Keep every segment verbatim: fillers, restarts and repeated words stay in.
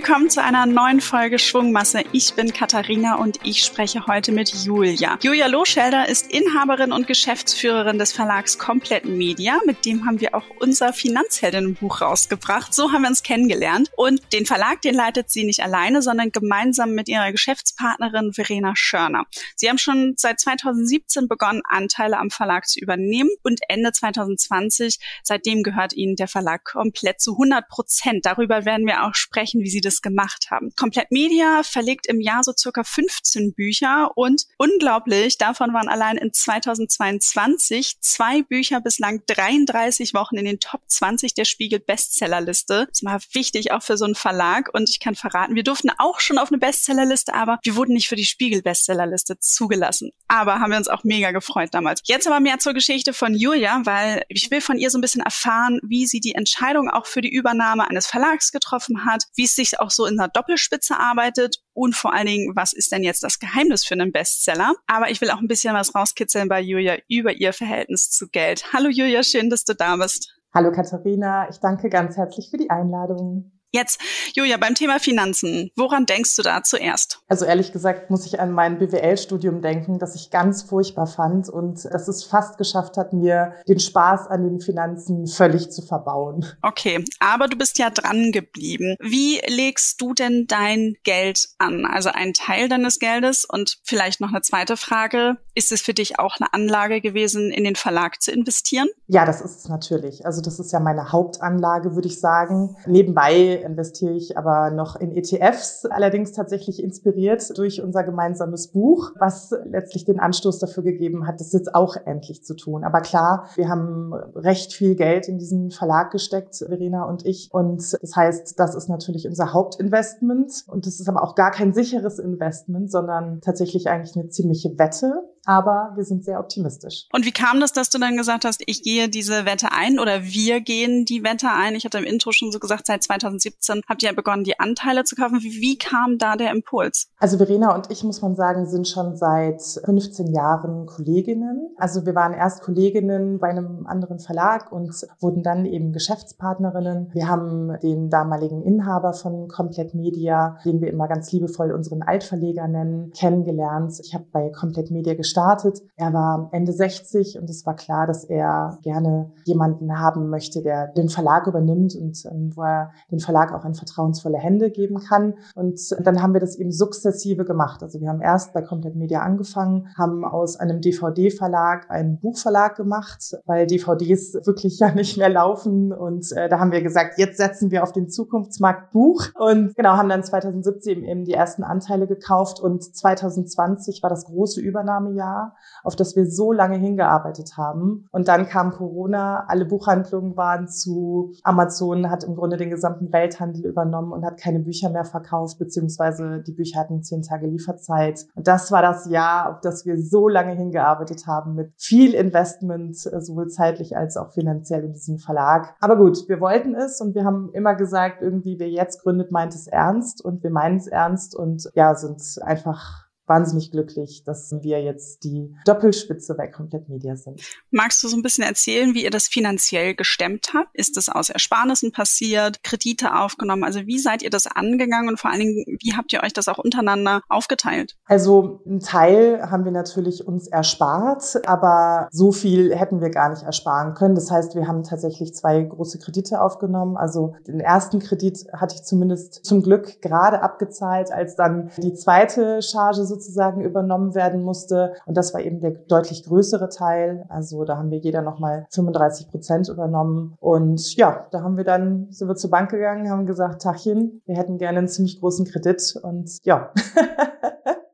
Willkommen zu einer neuen Folge Schwungmasse. Ich bin Katharina und ich spreche heute mit Julia. Julia Lohschelder ist Inhaberin und Geschäftsführerin des Verlags Komplett Media. Mit dem haben wir auch unser Finanzheldinnenbuch rausgebracht. So haben wir uns kennengelernt. Und den Verlag, den leitet sie nicht alleine, sondern gemeinsam mit ihrer Geschäftspartnerin Verena Schörner. Sie haben schon seit zweitausendsiebzehn begonnen, Anteile am Verlag zu übernehmen. Und Ende zweitausendzwanzig, seitdem gehört ihnen der Verlag komplett zu hundert Prozent. Darüber werden wir auch sprechen, wie sie das gemacht haben. Komplett Media verlegt im Jahr so circa fünfzehn Bücher und unglaublich, davon waren allein in zweitausendzweiundzwanzig zwei Bücher bislang dreiunddreißig Wochen in den Top zwanzig der Spiegel Bestsellerliste. Das war wichtig auch für so einen Verlag und ich kann verraten, wir durften auch schon auf eine Bestsellerliste, aber wir wurden nicht für die Spiegel Bestsellerliste zugelassen. Aber haben wir uns auch mega gefreut damals. Jetzt aber mehr zur Geschichte von Julia, weil ich will von ihr so ein bisschen erfahren, wie sie die Entscheidung auch für die Übernahme eines Verlags getroffen hat, wie es sich auch so in einer Doppelspitze arbeitet und vor allen Dingen, was ist denn jetzt das Geheimnis für einen Bestseller? Aber ich will auch ein bisschen was rauskitzeln bei Julia über ihr Verhältnis zu Geld. Hallo Julia, schön, dass du da bist. Hallo Katharina, ich danke ganz herzlich für die Einladung. Jetzt, Julia, beim Thema Finanzen, woran denkst du da zuerst? Also ehrlich gesagt muss ich an mein B W L-Studium denken, das ich ganz furchtbar fand und dass es fast geschafft hat, mir den Spaß an den Finanzen völlig zu verbauen. Okay, aber du bist ja dran geblieben. Wie legst du denn dein Geld an? Also einen Teil deines Geldes und vielleicht noch eine zweite Frage. Ist es für dich auch eine Anlage gewesen, in den Verlag zu investieren? Ja, das ist es natürlich. Also das ist ja meine Hauptanlage, würde ich sagen. Nebenbei investiere ich aber noch in E T Fs, allerdings tatsächlich inspiriert durch unser gemeinsames Buch, was letztlich den Anstoß dafür gegeben hat, das jetzt auch endlich zu tun. Aber klar, wir haben recht viel Geld in diesen Verlag gesteckt, Verena und ich. Und das heißt, das ist natürlich unser Hauptinvestment. Und das ist aber auch gar kein sicheres Investment, sondern tatsächlich eigentlich eine ziemliche Wette. Aber wir sind sehr optimistisch. Und wie kam das, dass du dann gesagt hast, ich gehe diese Wette ein oder wir gehen die Wette ein? Ich hatte im Intro schon so gesagt, seit zweitausendsiebzehn habt ihr ja begonnen, die Anteile zu kaufen. Wie kam da der Impuls? Also Verena und ich, muss man sagen, sind schon seit fünfzehn Jahren Kolleginnen. Also wir waren erst Kolleginnen bei einem anderen Verlag und wurden dann eben Geschäftspartnerinnen. Wir haben den damaligen Inhaber von Komplett Media, den wir immer ganz liebevoll unseren Altverleger nennen, kennengelernt. Ich habe bei Komplett Media gestartet. Er war Ende sechzig und es war klar, dass er gerne jemanden haben möchte, der den Verlag übernimmt und ähm, wo er den Verlag auch in vertrauensvolle Hände geben kann. Und dann haben wir das eben sukzessive gemacht. Also wir haben erst bei Komplett Media angefangen, haben aus einem D V D-Verlag einen Buchverlag gemacht, weil D V Ds wirklich ja nicht mehr laufen. Und äh, da haben wir gesagt, jetzt setzen wir auf den Zukunftsmarkt Buch. Und genau, haben dann zweitausendsiebzehn eben die ersten Anteile gekauft und zweitausendzwanzig war das große Übernahmejahr, auf das wir so lange hingearbeitet haben. Und dann kam Corona, alle Buchhandlungen waren zu, Amazon hat im Grunde den gesamten Welthandel übernommen und hat keine Bücher mehr verkauft, beziehungsweise die Bücher hatten zehn Tage Lieferzeit. Und das war das Jahr, auf das wir so lange hingearbeitet haben, mit viel Investment, sowohl zeitlich als auch finanziell in diesen Verlag. Aber gut, wir wollten es und wir haben immer gesagt, irgendwie, wer jetzt gründet, meint es ernst und wir meinen es ernst und ja, sind einfach wahnsinnig glücklich, dass wir jetzt die Doppelspitze bei Komplett Media sind. Magst du so ein bisschen erzählen, wie ihr das finanziell gestemmt habt? Ist das aus Ersparnissen passiert, Kredite aufgenommen? Also wie seid ihr das angegangen und vor allen Dingen, wie habt ihr euch das auch untereinander aufgeteilt? Also einen Teil haben wir natürlich uns erspart, aber so viel hätten wir gar nicht ersparen können. Das heißt, wir haben tatsächlich zwei große Kredite aufgenommen. Also den ersten Kredit hatte ich zumindest zum Glück gerade abgezahlt, als dann die zweite Charge sozusagen sozusagen übernommen werden musste. Und das war eben der deutlich größere Teil. Also da haben wir jeder nochmal fünfunddreißig Prozent übernommen. Und ja, da haben wir dann, sind wir zur Bank gegangen, haben gesagt, Tachchen, wir hätten gerne einen ziemlich großen Kredit. Und ja,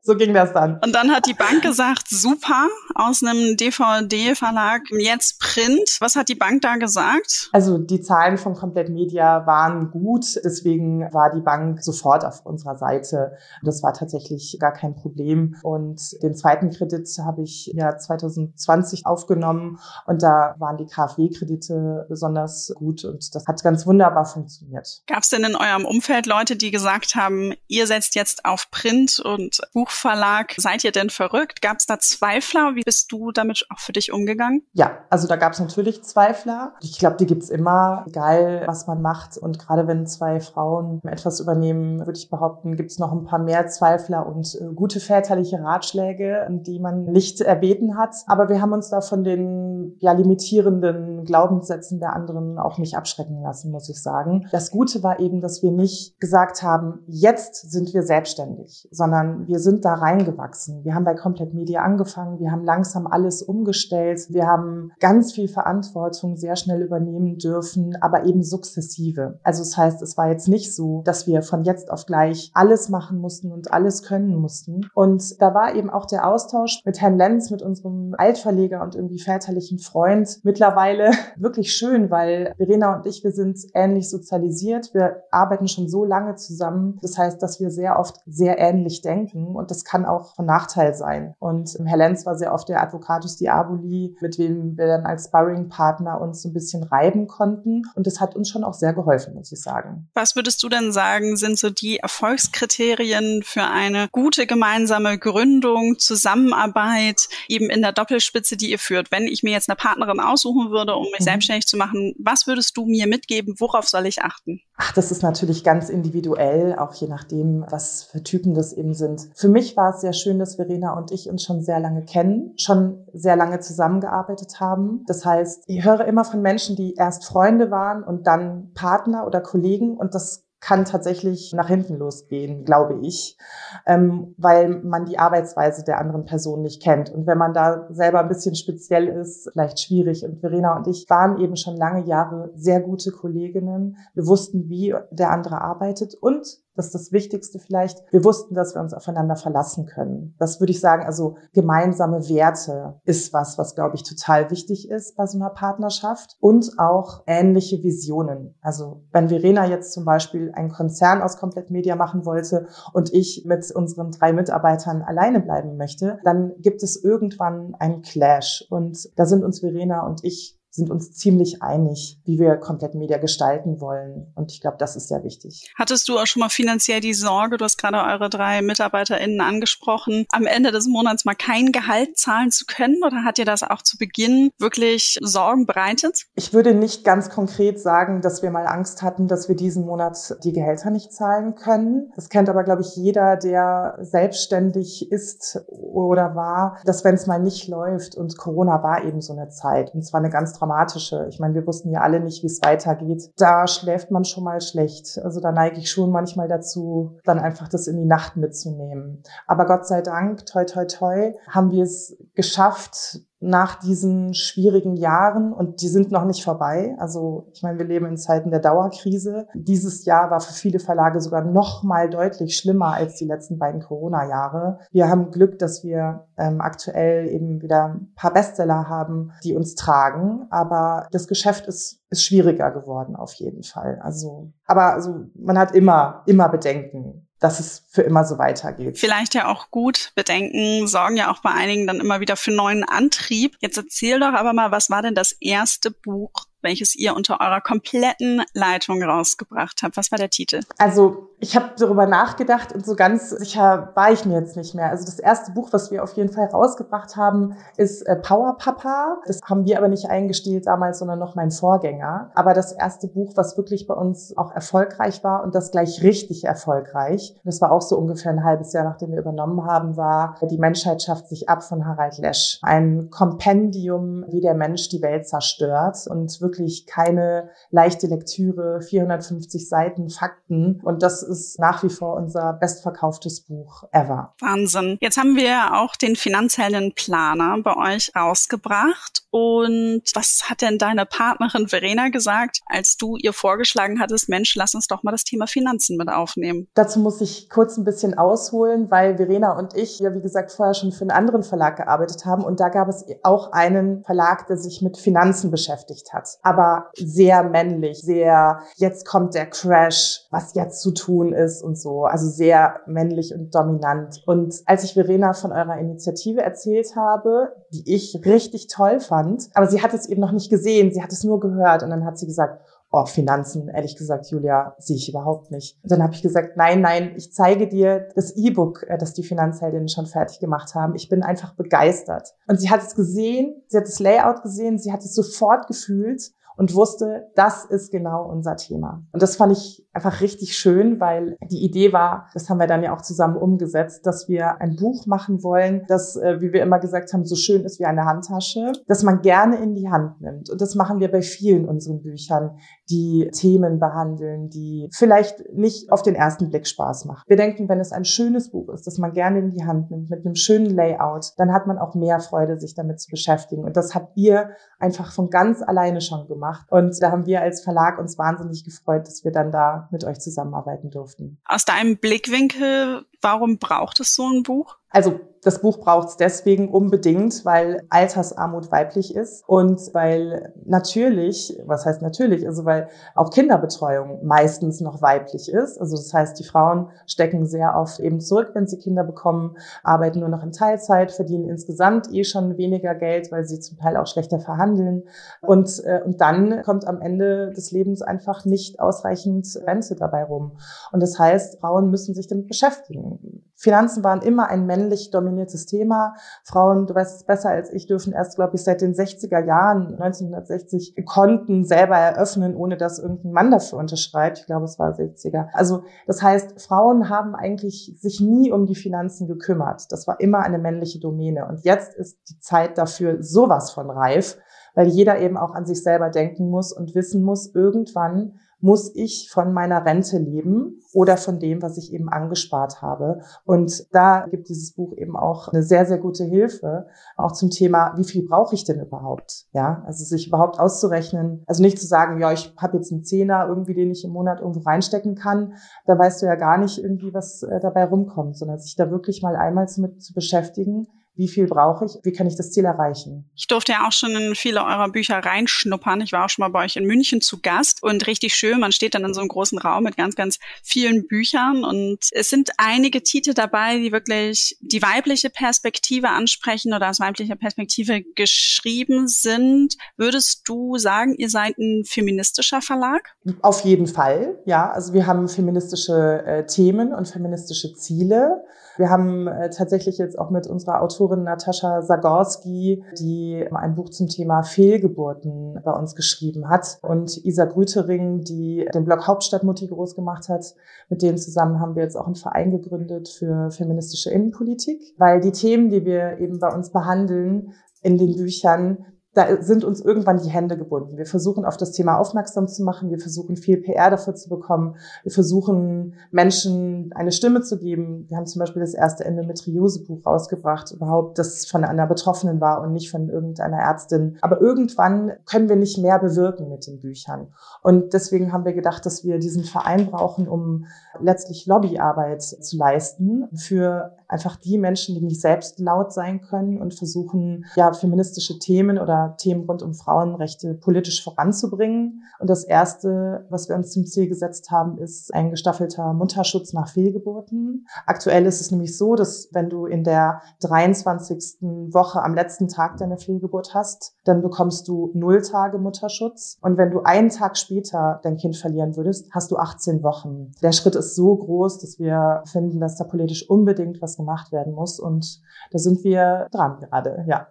so ging das dann. Und dann hat die Bank gesagt, super, aus einem D V D-Verlag, jetzt Print. Was hat die Bank da gesagt? Also die Zahlen von Komplett Media waren gut, deswegen war die Bank sofort auf unserer Seite. Das war tatsächlich gar kein Problem. Und den zweiten Kredit habe ich ja zweitausendzwanzig aufgenommen und da waren die K f W-Kredite besonders gut und das hat ganz wunderbar funktioniert. Gab es denn in eurem Umfeld Leute, die gesagt haben, ihr setzt jetzt auf Print und Buch Buchverlag. Seid ihr denn verrückt? Gab es da Zweifler? Wie bist du damit auch für dich umgegangen? Ja, also da gab es natürlich Zweifler. Ich glaube, die gibt es immer, egal was man macht. Und gerade wenn zwei Frauen etwas übernehmen, würde ich behaupten, gibt es noch ein paar mehr Zweifler und äh, gute väterliche Ratschläge, die man nicht erbeten hat. Aber wir haben uns da von den ja, limitierenden Glaubenssätzen der anderen auch nicht abschrecken lassen, muss ich sagen. Das Gute war eben, dass wir nicht gesagt haben, jetzt sind wir selbstständig, sondern wir sind da reingewachsen. Wir haben bei Komplett Media angefangen, wir haben langsam alles umgestellt, wir haben ganz viel Verantwortung sehr schnell übernehmen dürfen, aber eben sukzessive. Also das heißt, es war jetzt nicht so, dass wir von jetzt auf gleich alles machen mussten und alles können mussten. Und da war eben auch der Austausch mit Herrn Lenz, mit unserem Altverleger und irgendwie väterlichen Freund mittlerweile wirklich schön, weil Verena und ich, wir sind ähnlich sozialisiert, wir arbeiten schon so lange zusammen. Das heißt, dass wir sehr oft sehr ähnlich denken und das kann auch von Nachteil sein. Und Herr Lenz war sehr oft der Advocatus Diaboli, mit dem wir dann als Sparring-Partner uns so ein bisschen reiben konnten. Und das hat uns schon auch sehr geholfen, muss ich sagen. Was würdest du denn sagen, sind so die Erfolgskriterien für eine gute gemeinsame Gründung, Zusammenarbeit, eben in der Doppelspitze, die ihr führt? Wenn ich mir jetzt eine Partnerin aussuchen würde, um mich mhm. selbstständig zu machen, was würdest du mir mitgeben? Worauf soll ich achten? Ach, das ist natürlich ganz individuell, auch je nachdem, was für Typen das eben sind. Für mich war es sehr schön, dass Verena und ich uns schon sehr lange kennen, schon sehr lange zusammengearbeitet haben. Das heißt, ich höre immer von Menschen, die erst Freunde waren und dann Partner oder Kollegen und das kann tatsächlich nach hinten losgehen, glaube ich, ähm, weil man die Arbeitsweise der anderen Person nicht kennt. Und wenn man da selber ein bisschen speziell ist, vielleicht schwierig. Und Verena und ich waren eben schon lange Jahre sehr gute Kolleginnen. Wir wussten, wie der andere arbeitet und das ist das Wichtigste vielleicht. Wir wussten, dass wir uns aufeinander verlassen können. Das würde ich sagen, also gemeinsame Werte ist was, was, glaube ich, total wichtig ist bei so einer Partnerschaft und auch ähnliche Visionen. Also wenn Verena jetzt zum Beispiel einen Konzern aus Komplett Media machen wollte und ich mit unseren drei Mitarbeitern alleine bleiben möchte, dann gibt es irgendwann einen Clash. Und da sind uns Verena und ich sind uns ziemlich einig, wie wir Komplett Media gestalten wollen. Und ich glaube, das ist sehr wichtig. Hattest du auch schon mal finanziell die Sorge, du hast gerade eure drei MitarbeiterInnen angesprochen, am Ende des Monats mal kein Gehalt zahlen zu können? Oder hat dir das auch zu Beginn wirklich Sorgen bereitet? Ich würde nicht ganz konkret sagen, dass wir mal Angst hatten, dass wir diesen Monat die Gehälter nicht zahlen können. Das kennt aber, glaube ich, jeder, der selbstständig ist oder war, dass wenn es mal nicht läuft, und Corona war eben so eine Zeit, und zwar eine ganz dramatische. Ich meine, wir wussten ja alle nicht, wie es weitergeht. Da schläft man schon mal schlecht. Also da neige ich schon manchmal dazu, dann einfach das in die Nacht mitzunehmen. Aber Gott sei Dank, toi, toi, toi, haben wir es geschafft, nach diesen schwierigen Jahren, und die sind noch nicht vorbei. Also ich meine, wir leben in Zeiten der Dauerkrise. Dieses Jahr war für viele Verlage sogar noch mal deutlich schlimmer als die letzten beiden Corona-Jahre. Wir haben Glück, dass wir ähm, aktuell eben wieder ein paar Bestseller haben, die uns tragen. Aber das Geschäft ist ist schwieriger geworden auf jeden Fall. Also, aber also, man hat immer, immer Bedenken, dass es für immer so weitergeht. Vielleicht ja auch gut. Bedenken sorgen ja auch bei einigen dann immer wieder für neuen Antrieb. Jetzt erzähl doch aber mal, was war denn das erste Buch, welches ihr unter eurer kompletten Leitung rausgebracht habt? Was war der Titel? Also ich habe darüber nachgedacht und so ganz sicher war ich mir jetzt nicht mehr. Also das erste Buch, was wir auf jeden Fall rausgebracht haben, ist Power Papa. Das haben wir aber nicht eingestellt damals, sondern noch mein Vorgänger. Aber das erste Buch, was wirklich bei uns auch erfolgreich war und das gleich richtig erfolgreich, das war auch so ungefähr ein halbes Jahr, nachdem wir übernommen haben, war Die Menschheit schafft sich ab von Harald Lesch. Ein Kompendium, wie der Mensch die Welt zerstört, und wirklich keine leichte Lektüre, vierhundertfünfzig Seiten, Fakten, und das ist nach wie vor unser bestverkauftes Buch ever. Wahnsinn. Jetzt haben wir auch den finanziellen Planer bei euch rausgebracht. Und was hat denn deine Partnerin Verena gesagt, als du ihr vorgeschlagen hattest, Mensch, lass uns doch mal das Thema Finanzen mit aufnehmen? Dazu muss ich kurz ein bisschen ausholen, weil Verena und ich ja, wie gesagt, vorher schon für einen anderen Verlag gearbeitet haben. Und da gab es auch einen Verlag, der sich mit Finanzen beschäftigt hat. Aber sehr männlich, sehr, jetzt kommt der Crash, was jetzt zu tun ist und so. Also sehr männlich und dominant. Und als ich Verena von eurer Initiative erzählt habe, die ich richtig toll fand, aber sie hat es eben noch nicht gesehen, sie hat es nur gehört, und dann hat sie gesagt, oh, Finanzen, ehrlich gesagt, Julia, sehe ich überhaupt nicht. Und dann habe ich gesagt, nein, nein, ich zeige dir das E-Book, das die Finanzheldinnen schon fertig gemacht haben. Ich bin einfach begeistert. Und sie hat es gesehen, sie hat das Layout gesehen, sie hat es sofort gefühlt und wusste, das ist genau unser Thema. Und das fand ich einfach richtig schön, weil die Idee war, das haben wir dann ja auch zusammen umgesetzt, dass wir ein Buch machen wollen, das, wie wir immer gesagt haben, so schön ist wie eine Handtasche, dass man gerne in die Hand nimmt. Und das machen wir bei vielen unseren Büchern, die Themen behandeln, die vielleicht nicht auf den ersten Blick Spaß machen. Wir denken, wenn es ein schönes Buch ist, das man gerne in die Hand nimmt, mit einem schönen Layout, dann hat man auch mehr Freude, sich damit zu beschäftigen. Und das habt ihr einfach von ganz alleine schon gemacht. Und da haben wir als Verlag uns wahnsinnig gefreut, dass wir dann da mit euch zusammenarbeiten durften. Aus deinem Blickwinkel, warum braucht es so ein Buch? Also das Buch braucht es deswegen unbedingt, weil Altersarmut weiblich ist und weil natürlich, was heißt natürlich, also weil auch Kinderbetreuung meistens noch weiblich ist. Also das heißt, die Frauen stecken sehr oft eben zurück, wenn sie Kinder bekommen, arbeiten nur noch in Teilzeit, verdienen insgesamt eh schon weniger Geld, weil sie zum Teil auch schlechter verhandeln. Und, äh, und dann kommt am Ende des Lebens einfach nicht ausreichend Rente dabei rum. Und das heißt, Frauen müssen sich damit beschäftigen. Finanzen waren immer ein männlich dominiertes Thema. Frauen, du weißt es besser als ich, dürfen erst, glaube ich, seit den sechziger Jahren, neunzehnhundertsechzig, Konten selber eröffnen, ohne dass irgendein Mann dafür unterschreibt. Ich glaube, es war sechziger. Also das heißt, Frauen haben eigentlich sich nie um die Finanzen gekümmert. Das war immer eine männliche Domäne. Und jetzt ist die Zeit dafür sowas von reif, weil jeder eben auch an sich selber denken muss und wissen muss, irgendwann muss ich von meiner Rente leben oder von dem, was ich eben angespart habe. Und da gibt dieses Buch eben auch eine sehr, sehr gute Hilfe, auch zum Thema, wie viel brauche ich denn überhaupt? Ja, also sich überhaupt auszurechnen, also nicht zu sagen, ja, ich habe jetzt einen Zehner irgendwie, den ich im Monat irgendwo reinstecken kann. Da weißt du ja gar nicht irgendwie, was dabei rumkommt, sondern sich da wirklich mal einmal mit zu beschäftigen, wie viel brauche ich? Wie kann ich das Ziel erreichen? Ich durfte ja auch schon in viele eurer Bücher reinschnuppern. Ich war auch schon mal bei euch in München zu Gast und richtig schön. Man steht dann in so einem großen Raum mit ganz, ganz vielen Büchern und es sind einige Titel dabei, die wirklich die weibliche Perspektive ansprechen oder aus weiblicher Perspektive geschrieben sind. Würdest du sagen, ihr seid ein feministischer Verlag? Auf jeden Fall, ja. Also wir haben feministische äh, Themen und feministische Ziele. Wir haben äh, tatsächlich jetzt auch mit unserer Autorin Natascha Zagorski, die ein Buch zum Thema Fehlgeburten bei uns geschrieben hat, und Isa Grütering, die den Blog Hauptstadtmutti groß gemacht hat. Mit denen zusammen haben wir jetzt auch einen Verein gegründet für feministische Innenpolitik, weil die Themen, die wir eben bei uns behandeln in den Büchern, da sind uns irgendwann die Hände gebunden. Wir versuchen, auf das Thema aufmerksam zu machen. Wir versuchen, viel P R dafür zu bekommen. Wir versuchen, Menschen eine Stimme zu geben. Wir haben zum Beispiel das erste Endometriose-Buch rausgebracht, überhaupt, das von einer Betroffenen war und nicht von irgendeiner Ärztin. Aber irgendwann können wir nicht mehr bewirken mit den Büchern. Und deswegen haben wir gedacht, dass wir diesen Verein brauchen, um letztlich Lobbyarbeit zu leisten für einfach die Menschen, die nicht selbst laut sein können und versuchen, ja, feministische Themen oder Themen rund um Frauenrechte politisch voranzubringen. Und das Erste, was wir uns zum Ziel gesetzt haben, ist ein gestaffelter Mutterschutz nach Fehlgeburten. Aktuell ist es nämlich so, dass wenn du in der dreiundzwanzigsten Woche am letzten Tag deine Fehlgeburt hast, dann bekommst du null Tage Mutterschutz. Und wenn du einen Tag später dein Kind verlieren würdest, hast du achtzehn Wochen. Der Schritt ist so groß, dass wir finden, dass da politisch unbedingt was gemacht werden muss, und da sind wir dran gerade, ja.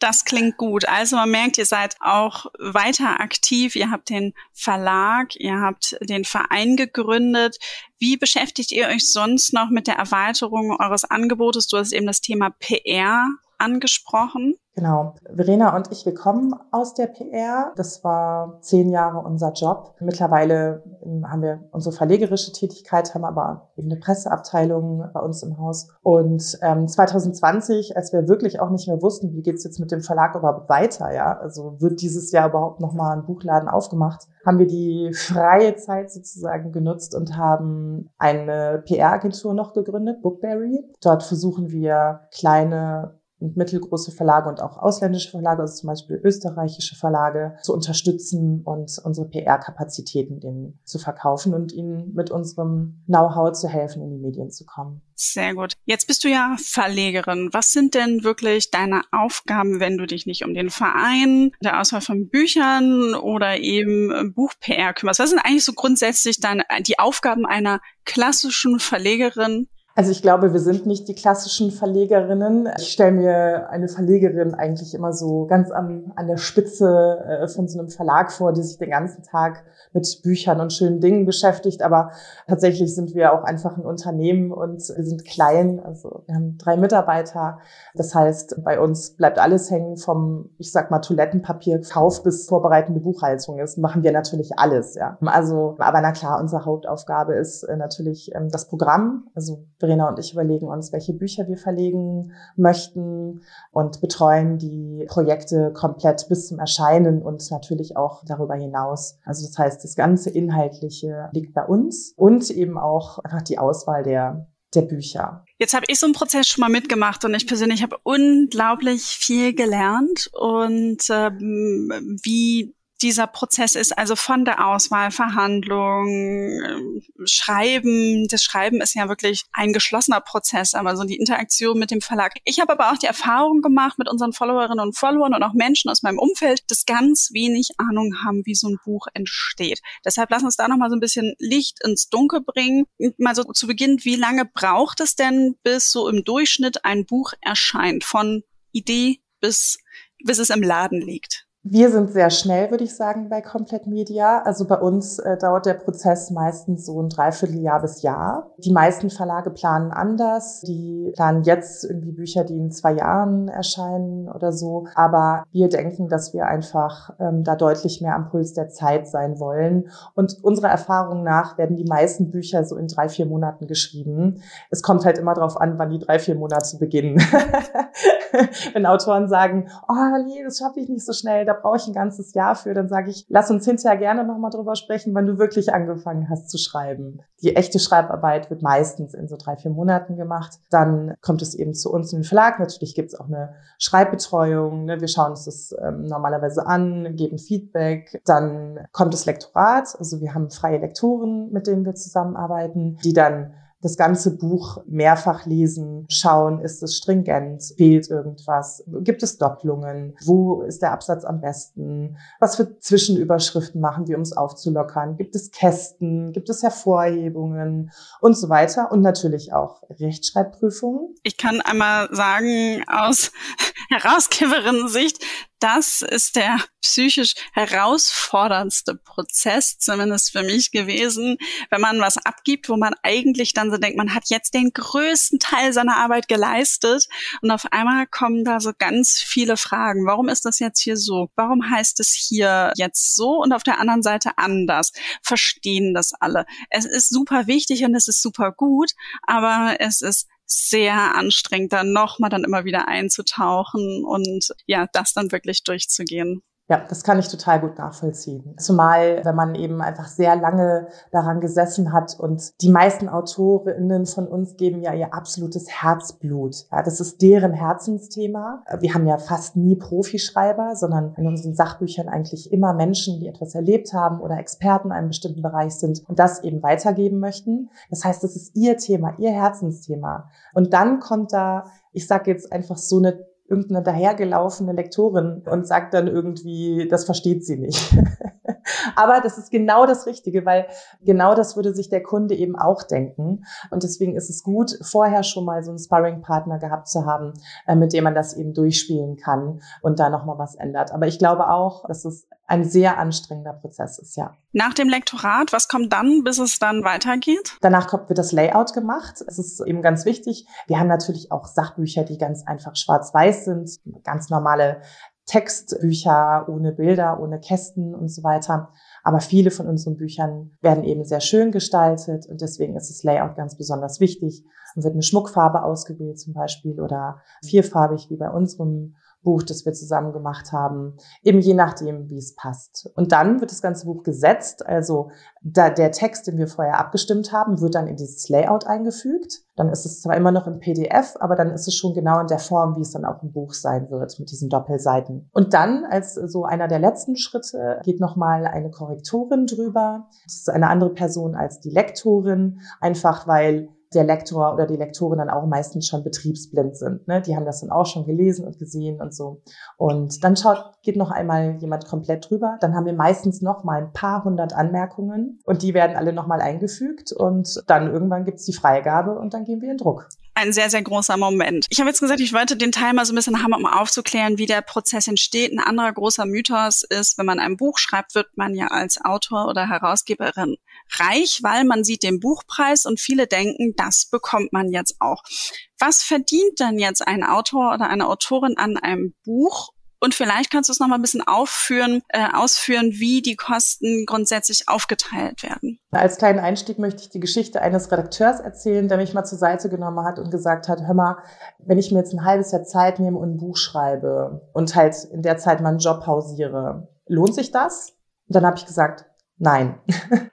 Das klingt gut. Also man merkt, ihr seid auch weiter aktiv, ihr habt den Verlag, ihr habt den Verein gegründet. Wie beschäftigt ihr euch sonst noch mit der Erweiterung eures Angebotes? Du hast eben das Thema P R angesprochen. Genau. Verena und ich, wir kommen aus der P R. Das war zehn Jahre unser Job. Mittlerweile haben wir unsere verlegerische Tätigkeit, haben aber eben eine Presseabteilung bei uns im Haus. Und ähm, zwanzig zwanzig, als wir wirklich auch nicht mehr wussten, wie geht's jetzt mit dem Verlag überhaupt weiter, ja, also wird dieses Jahr überhaupt nochmal ein Buchladen aufgemacht, haben wir die freie Zeit sozusagen genutzt und haben eine P R-Agentur noch gegründet, Bookberry. Dort versuchen wir kleine und mittelgroße Verlage und auch ausländische Verlage, also zum Beispiel österreichische Verlage, zu unterstützen und unsere P R-Kapazitäten denen zu verkaufen und ihnen mit unserem Know-how zu helfen, in die Medien zu kommen. Sehr gut. Jetzt bist du ja Verlegerin. Was sind denn wirklich deine Aufgaben, wenn du dich nicht um den Verein, der Auswahl von Büchern oder eben Buch-P R kümmerst? Was sind eigentlich so grundsätzlich deine, die Aufgaben einer klassischen Verlegerin? Also ich glaube, wir sind nicht die klassischen Verlegerinnen. Ich stelle mir eine Verlegerin eigentlich immer so ganz an, an der Spitze von so einem Verlag vor, die sich den ganzen Tag mit Büchern und schönen Dingen beschäftigt. Aber tatsächlich sind wir auch einfach ein Unternehmen und wir sind klein. Also wir haben drei Mitarbeiter. Das heißt, bei uns bleibt alles hängen vom, ich sag mal, Toilettenpapierkauf bis vorbereitende Buchhaltung. Das machen wir natürlich alles, ja. Also, aber na klar, unsere Hauptaufgabe ist natürlich das Programm. Also Verena und ich überlegen uns, welche Bücher wir verlegen möchten und betreuen die Projekte komplett bis zum Erscheinen und natürlich auch darüber hinaus. Also das heißt, das ganze Inhaltliche liegt bei uns und eben auch einfach die Auswahl der, der Bücher. Jetzt habe ich so einen Prozess schon mal mitgemacht und ich persönlich habe unglaublich viel gelernt und ähm, wie dieser Prozess ist, also von der Auswahl, Verhandlung, Schreiben. Das Schreiben ist ja wirklich ein geschlossener Prozess, aber so die Interaktion mit dem Verlag. Ich habe aber auch die Erfahrung gemacht mit unseren Followerinnen und Followern und auch Menschen aus meinem Umfeld, dass ganz wenig Ahnung haben, wie so ein Buch entsteht. Deshalb lass uns da nochmal so ein bisschen Licht ins Dunkel bringen. Mal so zu Beginn, wie lange braucht es denn, bis so im Durchschnitt ein Buch erscheint? Von Idee bis, bis es im Laden liegt. Wir sind sehr schnell, würde ich sagen, bei Komplett Media. Also bei uns äh, dauert der Prozess meistens so ein Dreivierteljahr bis Jahr. Die meisten Verlage planen anders. Die planen jetzt irgendwie Bücher, die in zwei Jahren erscheinen oder so. Aber wir denken, dass wir einfach ähm, da deutlich mehr am Puls der Zeit sein wollen. Und unserer Erfahrung nach werden die meisten Bücher so in drei, vier Monaten geschrieben. Es kommt halt immer darauf an, wann die drei, vier Monate beginnen. Wenn Autoren sagen, oh nee, das schaffe ich nicht so schnell, da brauche ich ein ganzes Jahr für, dann sage ich, lass uns hinterher gerne nochmal drüber sprechen, wenn du wirklich angefangen hast zu schreiben. Die echte Schreibarbeit wird meistens in so drei, vier Monaten gemacht. Dann kommt es eben zu uns in den Verlag. Natürlich gibt es auch eine Schreibbetreuung. Ne? Wir schauen uns das ähm, normalerweise an, geben Feedback. Dann kommt das Lektorat. Also wir haben freie Lektoren, mit denen wir zusammenarbeiten, die dann das ganze Buch mehrfach lesen, schauen, ist es stringent, fehlt irgendwas, gibt es Doppelungen, wo ist der Absatz am besten, was für Zwischenüberschriften machen wir, um es aufzulockern, gibt es Kästen, gibt es Hervorhebungen und so weiter und natürlich auch Rechtschreibprüfungen. Ich kann einmal sagen, aus Herausgeberinnen-Sicht, das ist der psychisch herausforderndste Prozess, zumindest für mich gewesen, wenn man was abgibt, wo man eigentlich dann so denkt, man hat jetzt den größten Teil seiner Arbeit geleistet und auf einmal kommen da so ganz viele Fragen. Warum ist das jetzt hier so? Warum heißt es hier jetzt so und auf der anderen Seite anders? Verstehen das alle? Es ist super wichtig und es ist super gut, aber es ist sehr anstrengend, dann nochmal dann immer wieder einzutauchen und ja, das dann wirklich durchzugehen. Ja, das kann ich total gut nachvollziehen. Zumal, wenn man eben einfach sehr lange daran gesessen hat und die meisten AutorInnen von uns geben ja ihr absolutes Herzblut. Ja, das ist deren Herzensthema. Wir haben ja fast nie Profischreiber, sondern in unseren Sachbüchern eigentlich immer Menschen, die etwas erlebt haben oder Experten in einem bestimmten Bereich sind und das eben weitergeben möchten. Das heißt, das ist ihr Thema, ihr Herzensthema. Und dann kommt da, ich sage jetzt einfach so eine irgendeine dahergelaufene Lektorin und sagt dann irgendwie, das versteht sie nicht. Aber das ist genau das Richtige, weil genau das würde sich der Kunde eben auch denken. Und deswegen ist es gut, vorher schon mal so einen Sparring-Partner gehabt zu haben, mit dem man das eben durchspielen kann und da nochmal was ändert. Aber ich glaube auch, dass es ein sehr anstrengender Prozess ist, ja. Nach dem Lektorat, was kommt dann, bis es dann weitergeht? Danach wird das Layout gemacht. Es ist eben ganz wichtig. Wir haben natürlich auch Sachbücher, die ganz einfach schwarz-weiß sind, ganz normale Textbücher ohne Bilder, ohne Kästen und so weiter. Aber viele von unseren Büchern werden eben sehr schön gestaltet und deswegen ist das Layout ganz besonders wichtig. Dann wird eine Schmuckfarbe ausgewählt zum Beispiel oder vierfarbig wie bei unserem Buch, das wir zusammen gemacht haben, eben je nachdem, wie es passt. Und dann wird das ganze Buch gesetzt, also da, der Text, den wir vorher abgestimmt haben, wird dann in dieses Layout eingefügt. Dann ist es zwar immer noch im P D F, aber dann ist es schon genau in der Form, wie es dann auch im Buch sein wird, mit diesen Doppelseiten. Und dann, als so einer der letzten Schritte, geht nochmal eine Korrektorin drüber. Das ist eine andere Person als die Lektorin, einfach weil der Lektor oder die Lektorin dann auch meistens schon betriebsblind sind. Ne? Die haben das dann auch schon gelesen und gesehen und so. Und dann schaut, geht noch einmal jemand komplett drüber. Dann haben wir meistens noch mal ein paar hundert Anmerkungen und die werden alle noch mal eingefügt. Und dann irgendwann gibt's die Freigabe und dann gehen wir in Druck. Ein sehr, sehr großer Moment. Ich habe jetzt gesagt, ich wollte den Teil mal so ein bisschen haben, um aufzuklären, wie der Prozess entsteht. Ein anderer großer Mythos ist, wenn man ein Buch schreibt, wird man ja als Autor oder Herausgeberin reich, weil man sieht den Buchpreis und viele denken, das bekommt man jetzt auch. Was verdient denn jetzt ein Autor oder eine Autorin an einem Buch? Und vielleicht kannst du es noch mal ein bisschen aufführen, äh, ausführen, wie die Kosten grundsätzlich aufgeteilt werden. Als kleinen Einstieg möchte ich die Geschichte eines Redakteurs erzählen, der mich mal zur Seite genommen hat und gesagt hat, hör mal, wenn ich mir jetzt ein halbes Jahr Zeit nehme und ein Buch schreibe und halt in der Zeit meinen Job pausiere, lohnt sich das? Und dann habe ich gesagt, nein,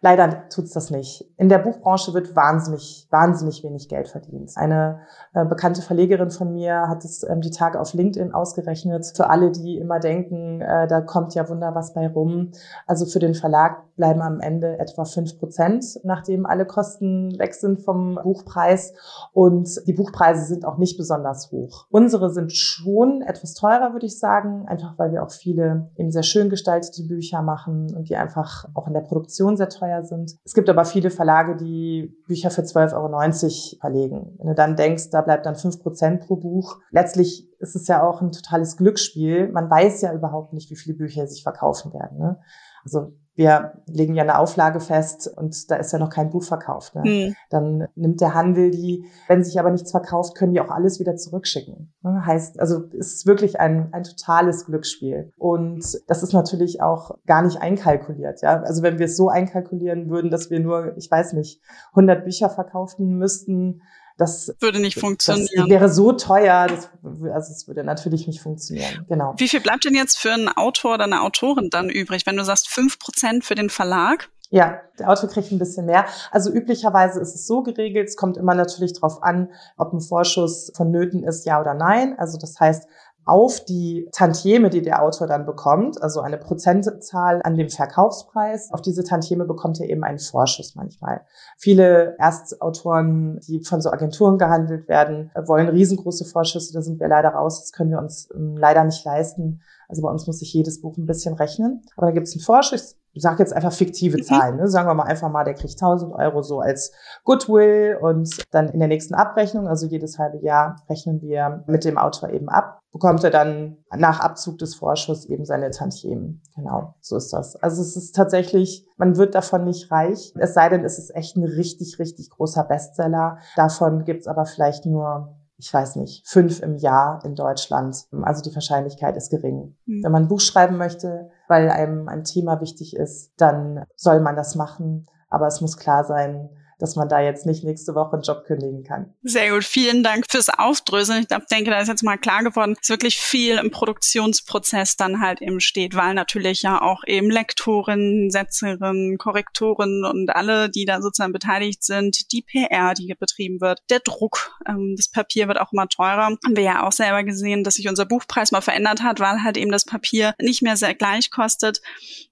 leider tut's das nicht. In der Buchbranche wird wahnsinnig, wahnsinnig wenig Geld verdient. Eine äh, bekannte Verlegerin von mir hat es ähm, die Tage auf LinkedIn ausgerechnet. Für alle, die immer denken, äh, da kommt ja wunder was bei rum. Also für den Verlag bleiben am Ende etwa fünf Prozent, nachdem alle Kosten weg sind vom Buchpreis. Und die Buchpreise sind auch nicht besonders hoch. Unsere sind schon etwas teurer, würde ich sagen, einfach weil wir auch viele eben sehr schön gestaltete Bücher machen und die einfach auch in der Produktion sehr teuer sind. Es gibt aber viele Verlage, die Bücher für zwölf Euro neunzig verlegen. Wenn du dann denkst, da bleibt dann fünf Prozent pro Buch. Letztlich ist es ja auch ein totales Glücksspiel. Man weiß ja überhaupt nicht, wie viele Bücher sich verkaufen werden. Ne? Also wir legen ja eine Auflage fest und da ist ja noch kein Buch verkauft. Ne? Mhm. Dann nimmt der Handel die, wenn sich aber nichts verkauft, können die auch alles wieder zurückschicken. Ne? Heißt, also es ist wirklich ein, ein totales Glücksspiel. Und das ist natürlich auch gar nicht einkalkuliert. Ja? Also wenn wir es so einkalkulieren würden, dass wir nur, ich weiß nicht, hundert Bücher verkaufen müssten, das würde nicht funktionieren. Das wäre so teuer, das, also es würde natürlich nicht funktionieren. Genau. Wie viel bleibt denn jetzt für einen Autor oder eine Autorin dann übrig, wenn du sagst fünf Prozent für den Verlag? Ja, der Autor kriegt ein bisschen mehr. Also üblicherweise ist es so geregelt, es kommt immer natürlich darauf an, ob ein Vorschuss vonnöten ist, ja oder nein. Also das heißt, auf die Tantieme, die der Autor dann bekommt, also eine Prozentzahl an dem Verkaufspreis, auf diese Tantieme bekommt er eben einen Vorschuss manchmal. Viele Erstautoren, die von so Agenturen gehandelt werden, wollen riesengroße Vorschüsse, da sind wir leider raus, das können wir uns leider nicht leisten. Also bei uns muss sich jedes Buch ein bisschen rechnen. Aber da gibt es einen Vorschuss, ich sage jetzt einfach fiktive Zahlen, ne? Sagen wir mal einfach mal, der kriegt tausend Euro so als Goodwill und dann in der nächsten Abrechnung, also jedes halbe Jahr rechnen wir mit dem Autor eben ab, bekommt er dann nach Abzug des Vorschusses eben seine Tantiemen. Genau, so ist das. Also es ist tatsächlich, man wird davon nicht reich, es sei denn, es ist echt ein richtig, richtig großer Bestseller. Davon gibt's aber vielleicht nur, ich weiß nicht, fünf im Jahr in Deutschland. Also die Wahrscheinlichkeit ist gering. Mhm. Wenn man ein Buch schreiben möchte, weil einem ein Thema wichtig ist, dann soll man das machen. Aber es muss klar sein, dass man da jetzt nicht nächste Woche einen Job kündigen kann. Sehr gut, vielen Dank fürs Aufdröseln. Ich glaub, denke, da ist jetzt mal klar geworden, dass wirklich viel im Produktionsprozess dann halt eben steht, weil natürlich ja auch eben Lektoren, Setzerinnen, Korrektoren und alle, die da sozusagen beteiligt sind, die P R, die betrieben wird, der Druck, ähm, das Papier wird auch immer teurer. Haben wir ja auch selber gesehen, dass sich unser Buchpreis mal verändert hat, weil halt eben das Papier nicht mehr sehr gleich kostet.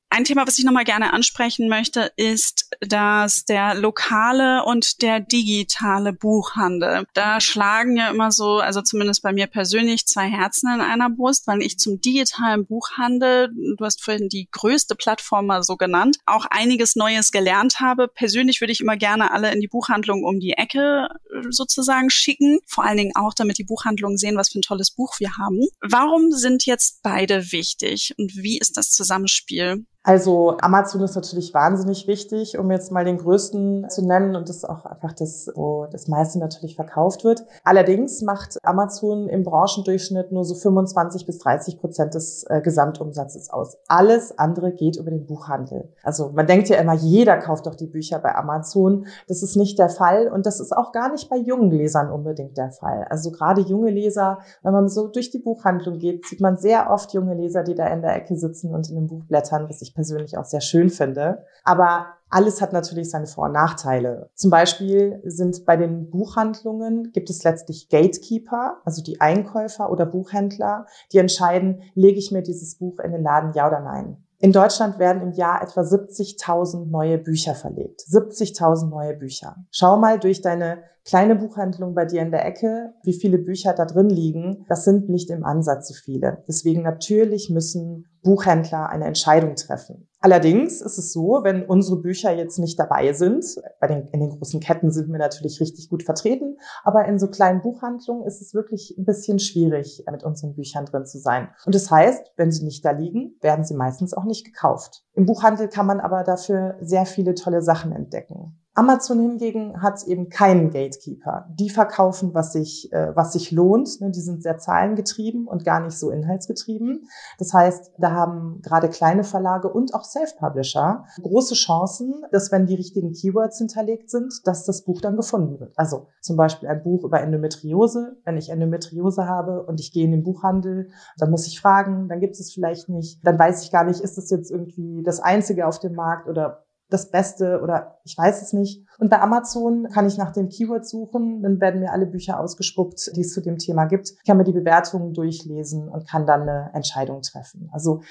Ein Thema, was ich nochmal gerne ansprechen möchte, ist, dass der lokale und der digitale Buchhandel, da schlagen ja immer so, also zumindest bei mir persönlich, zwei Herzen in einer Brust, weil ich zum digitalen Buchhandel, du hast vorhin die größte Plattform mal so genannt, auch einiges Neues gelernt habe. Persönlich würde ich immer gerne alle in die Buchhandlung um die Ecke sozusagen schicken, vor allen Dingen auch, damit die Buchhandlungen sehen, was für ein tolles Buch wir haben. Warum sind jetzt beide wichtig und wie ist das Zusammenspiel? Also Amazon ist natürlich wahnsinnig wichtig, um jetzt mal den größten zu nennen und das ist auch einfach das, wo das meiste natürlich verkauft wird. Allerdings macht Amazon im Branchendurchschnitt nur so fünfundzwanzig bis dreißig Prozent des äh, Gesamtumsatzes aus. Alles andere geht über den Buchhandel. Also man denkt ja immer, jeder kauft doch die Bücher bei Amazon. Das ist nicht der Fall und das ist auch gar nicht bei jungen Lesern unbedingt der Fall. Also gerade junge Leser, wenn man so durch die Buchhandlung geht, sieht man sehr oft junge Leser, die da in der Ecke sitzen und in dem Buch blättern, bis ich persönlich auch sehr schön finde. Aber alles hat natürlich seine Vor- und Nachteile. Zum Beispiel sind bei den Buchhandlungen, gibt es letztlich Gatekeeper, also die Einkäufer oder Buchhändler, die entscheiden, lege ich mir dieses Buch in den Laden, ja oder nein. In Deutschland werden im Jahr etwa siebzigtausend neue Bücher verlegt. siebzigtausend neue Bücher. Schau mal durch deine kleine Buchhandlung bei dir in der Ecke, wie viele Bücher da drin liegen. Das sind nicht im Ansatz so viele. Deswegen natürlich müssen Buchhändler eine Entscheidung treffen. Allerdings ist es so, wenn unsere Bücher jetzt nicht dabei sind, bei den, in den großen Ketten sind wir natürlich richtig gut vertreten, aber in so kleinen Buchhandlungen ist es wirklich ein bisschen schwierig, mit unseren Büchern drin zu sein. Und das heißt, wenn sie nicht da liegen, werden sie meistens auch nicht gekauft. Im Buchhandel kann man aber dafür sehr viele tolle Sachen entdecken. Amazon hingegen hat eben keinen Gatekeeper. Die verkaufen, was sich, äh, was sich lohnt. Die sind sehr zahlengetrieben und gar nicht so inhaltsgetrieben. Das heißt, da haben gerade kleine Verlage und auch Self-Publisher große Chancen, dass, wenn die richtigen Keywords hinterlegt sind, dass das Buch dann gefunden wird. Also zum Beispiel ein Buch über Endometriose. Wenn ich Endometriose habe und ich gehe in den Buchhandel, dann muss ich fragen, dann gibt es vielleicht nicht. Dann weiß ich gar nicht, ist das jetzt irgendwie das Einzige auf dem Markt oder das Beste oder ich weiß es nicht. Und bei Amazon kann ich nach dem Keyword suchen, dann werden mir alle Bücher ausgespuckt, die es zu dem Thema gibt. Ich kann mir die Bewertungen durchlesen und kann dann eine Entscheidung treffen. Also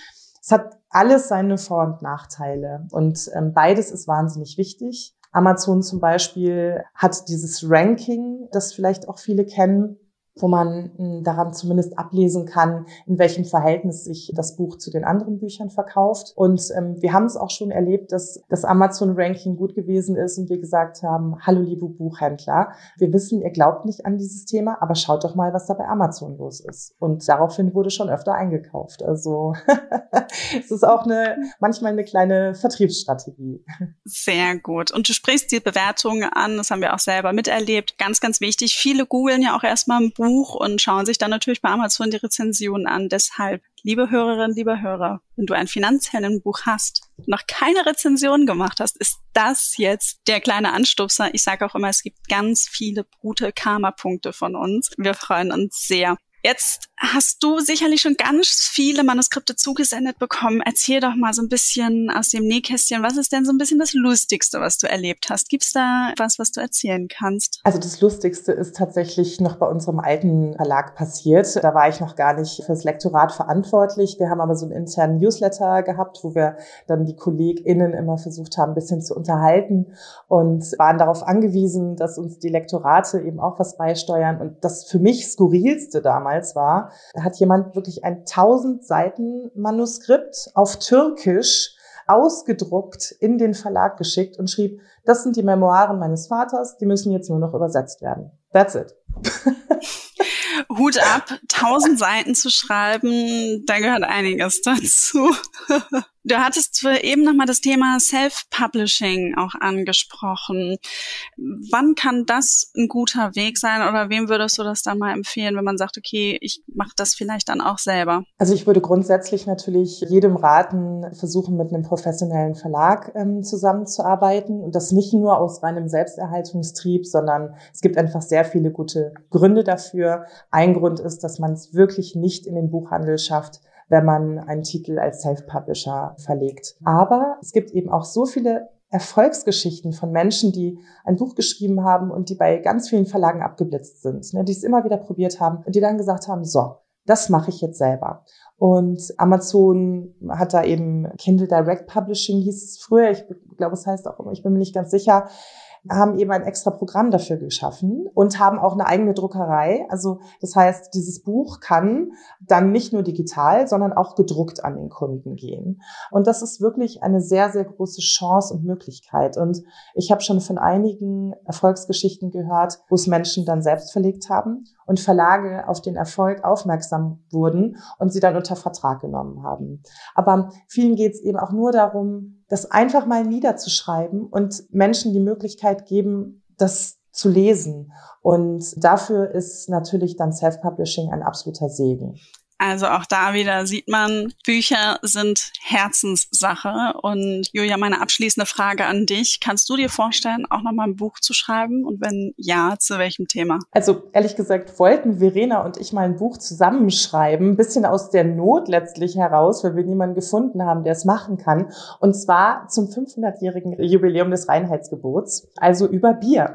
es hat alles seine Vor- und Nachteile und ähm, beides ist wahnsinnig wichtig. Amazon zum Beispiel hat dieses Ranking, das vielleicht auch viele kennen, wo man daran zumindest ablesen kann, in welchem Verhältnis sich das Buch zu den anderen Büchern verkauft. Und ähm, wir haben es auch schon erlebt, dass das Amazon-Ranking gut gewesen ist und wir gesagt haben, hallo liebe Buchhändler, wir wissen, ihr glaubt nicht an dieses Thema, aber schaut doch mal, was da bei Amazon los ist. Und daraufhin wurde schon öfter eingekauft. Also es ist auch eine manchmal eine kleine Vertriebsstrategie. Sehr gut. Und du sprichst die Bewertungen an, das haben wir auch selber miterlebt. Ganz, ganz wichtig, viele googeln ja auch erstmal ein Buch und schauen sich dann natürlich bei Amazon die Rezensionen an. Deshalb, liebe Hörerinnen, liebe Hörer, wenn du ein Finanzheldenbuch hast und noch keine Rezension gemacht hast, ist das jetzt der kleine Anstupser. Ich sage auch immer, es gibt ganz viele gute Karma-Punkte von uns. Wir freuen uns sehr. Jetzt hast du sicherlich schon ganz viele Manuskripte zugesendet bekommen. Erzähl doch mal so ein bisschen aus dem Nähkästchen, was ist denn so ein bisschen das Lustigste, was du erlebt hast? Gibt's da was, was du erzählen kannst? Also das Lustigste ist tatsächlich noch bei unserem alten Verlag passiert. Da war ich noch gar nicht fürs Lektorat verantwortlich. Wir haben aber so einen internen Newsletter gehabt, wo wir dann die KollegInnen immer versucht haben, ein bisschen zu unterhalten und waren darauf angewiesen, dass uns die Lektorate eben auch was beisteuern. Und das für mich Skurrilste damals war, da hat jemand wirklich ein tausend Seiten Manuskript auf Türkisch ausgedruckt in den Verlag geschickt und schrieb, das sind die Memoiren meines Vaters, die müssen jetzt nur noch übersetzt werden. That's it. Hut ab, tausend Seiten zu schreiben, da gehört einiges dazu. Du hattest eben nochmal das Thema Self-Publishing auch angesprochen. Wann kann das ein guter Weg sein oder wem würdest du das dann mal empfehlen, wenn man sagt, okay, ich mache das vielleicht dann auch selber? Also ich würde grundsätzlich natürlich jedem raten, versuchen mit einem professionellen Verlag ähm, zusammenzuarbeiten und das nicht nur aus reinem Selbsterhaltungstrieb, sondern es gibt einfach sehr viele gute Gründe dafür. Ein Grund ist, dass man es wirklich nicht in den Buchhandel schafft, wenn man einen Titel als Self-Publisher verlegt. Aber es gibt eben auch so viele Erfolgsgeschichten von Menschen, die ein Buch geschrieben haben und die bei ganz vielen Verlagen abgeblitzt sind, ne, die es immer wieder probiert haben und die dann gesagt haben, so, das mache ich jetzt selber. Und Amazon hat da eben Kindle Direct Publishing, hieß es früher, ich glaube, es heißt auch immer, ich bin mir nicht ganz sicher, haben eben ein extra Programm dafür geschaffen und haben auch eine eigene Druckerei. Also das heißt, dieses Buch kann dann nicht nur digital, sondern auch gedruckt an den Kunden gehen. Und das ist wirklich eine sehr, sehr große Chance und Möglichkeit. Und ich habe schon von einigen Erfolgsgeschichten gehört, wo es Menschen dann selbst verlegt haben und Verlage auf den Erfolg aufmerksam wurden und sie dann unter Vertrag genommen haben. Aber vielen geht es eben auch nur darum, das einfach mal niederzuschreiben und Menschen die Möglichkeit geben, das zu lesen. Und dafür ist natürlich dann Self-Publishing ein absoluter Segen. Also auch da wieder sieht man, Bücher sind Herzenssache. Und Julia, meine abschließende Frage an dich. Kannst du dir vorstellen, auch nochmal ein Buch zu schreiben? Und wenn ja, zu welchem Thema? Also ehrlich gesagt wollten Verena und ich mal ein Buch zusammenschreiben. Ein bisschen aus der Not letztlich heraus, weil wir niemanden gefunden haben, der es machen kann. Und zwar zum fünfhundertjährigen Jubiläum des Reinheitsgebots. Also über Bier.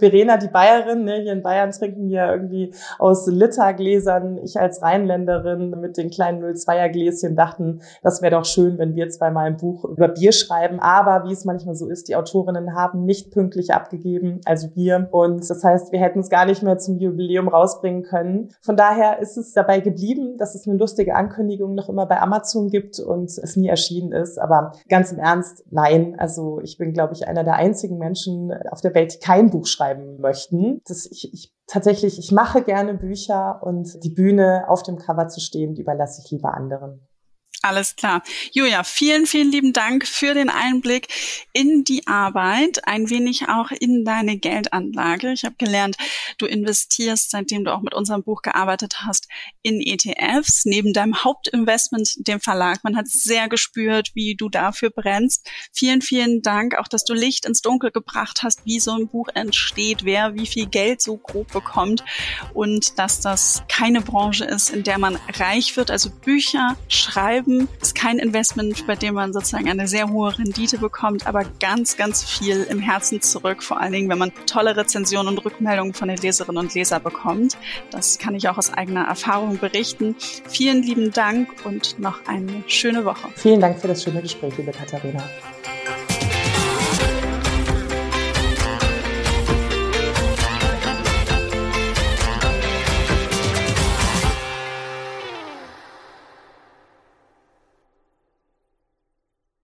Verena, die Bayerin, ne, hier in Bayern trinken wir irgendwie aus Litergläsern Bayern, ich als Rheinländerin mit den kleinen null-zweier-Gläschen dachten, das wäre doch schön, wenn wir zweimal ein Buch über Bier schreiben. Aber wie es manchmal so ist, die Autorinnen haben nicht pünktlich abgegeben, also Bier. Und das heißt, wir hätten es gar nicht mehr zum Jubiläum rausbringen können. Von daher ist es dabei geblieben, dass es eine lustige Ankündigung noch immer bei Amazon gibt und es nie erschienen ist. Aber ganz im Ernst, nein. Also ich bin, glaube ich, einer der einzigen Menschen auf der Welt, die kein Buch schreiben möchten. Das, ich, ich tatsächlich, ich mache gerne Bücher und die Bühne auf dem Cover zu stehen, die überlasse ich lieber anderen. Alles klar. Julia, vielen, vielen lieben Dank für den Einblick in die Arbeit, ein wenig auch in deine Geldanlage. Ich habe gelernt, du investierst, seitdem du auch mit unserem Buch gearbeitet hast, in E T Fs, neben deinem Hauptinvestment, dem Verlag. Man hat sehr gespürt, wie du dafür brennst. Vielen, vielen Dank, auch dass du Licht ins Dunkel gebracht hast, wie so ein Buch entsteht, wer wie viel Geld so grob bekommt und dass das keine Branche ist, in der man reich wird. Also Bücher schreiben ist kein Investment, bei dem man sozusagen eine sehr hohe Rendite bekommt, aber ganz, ganz viel im Herzen zurück, vor allen Dingen, wenn man tolle Rezensionen und Rückmeldungen von den Leserinnen und Lesern bekommt. Das kann ich auch aus eigener Erfahrung berichten. Vielen lieben Dank und noch eine schöne Woche. Vielen Dank für das schöne Gespräch, liebe Katharina.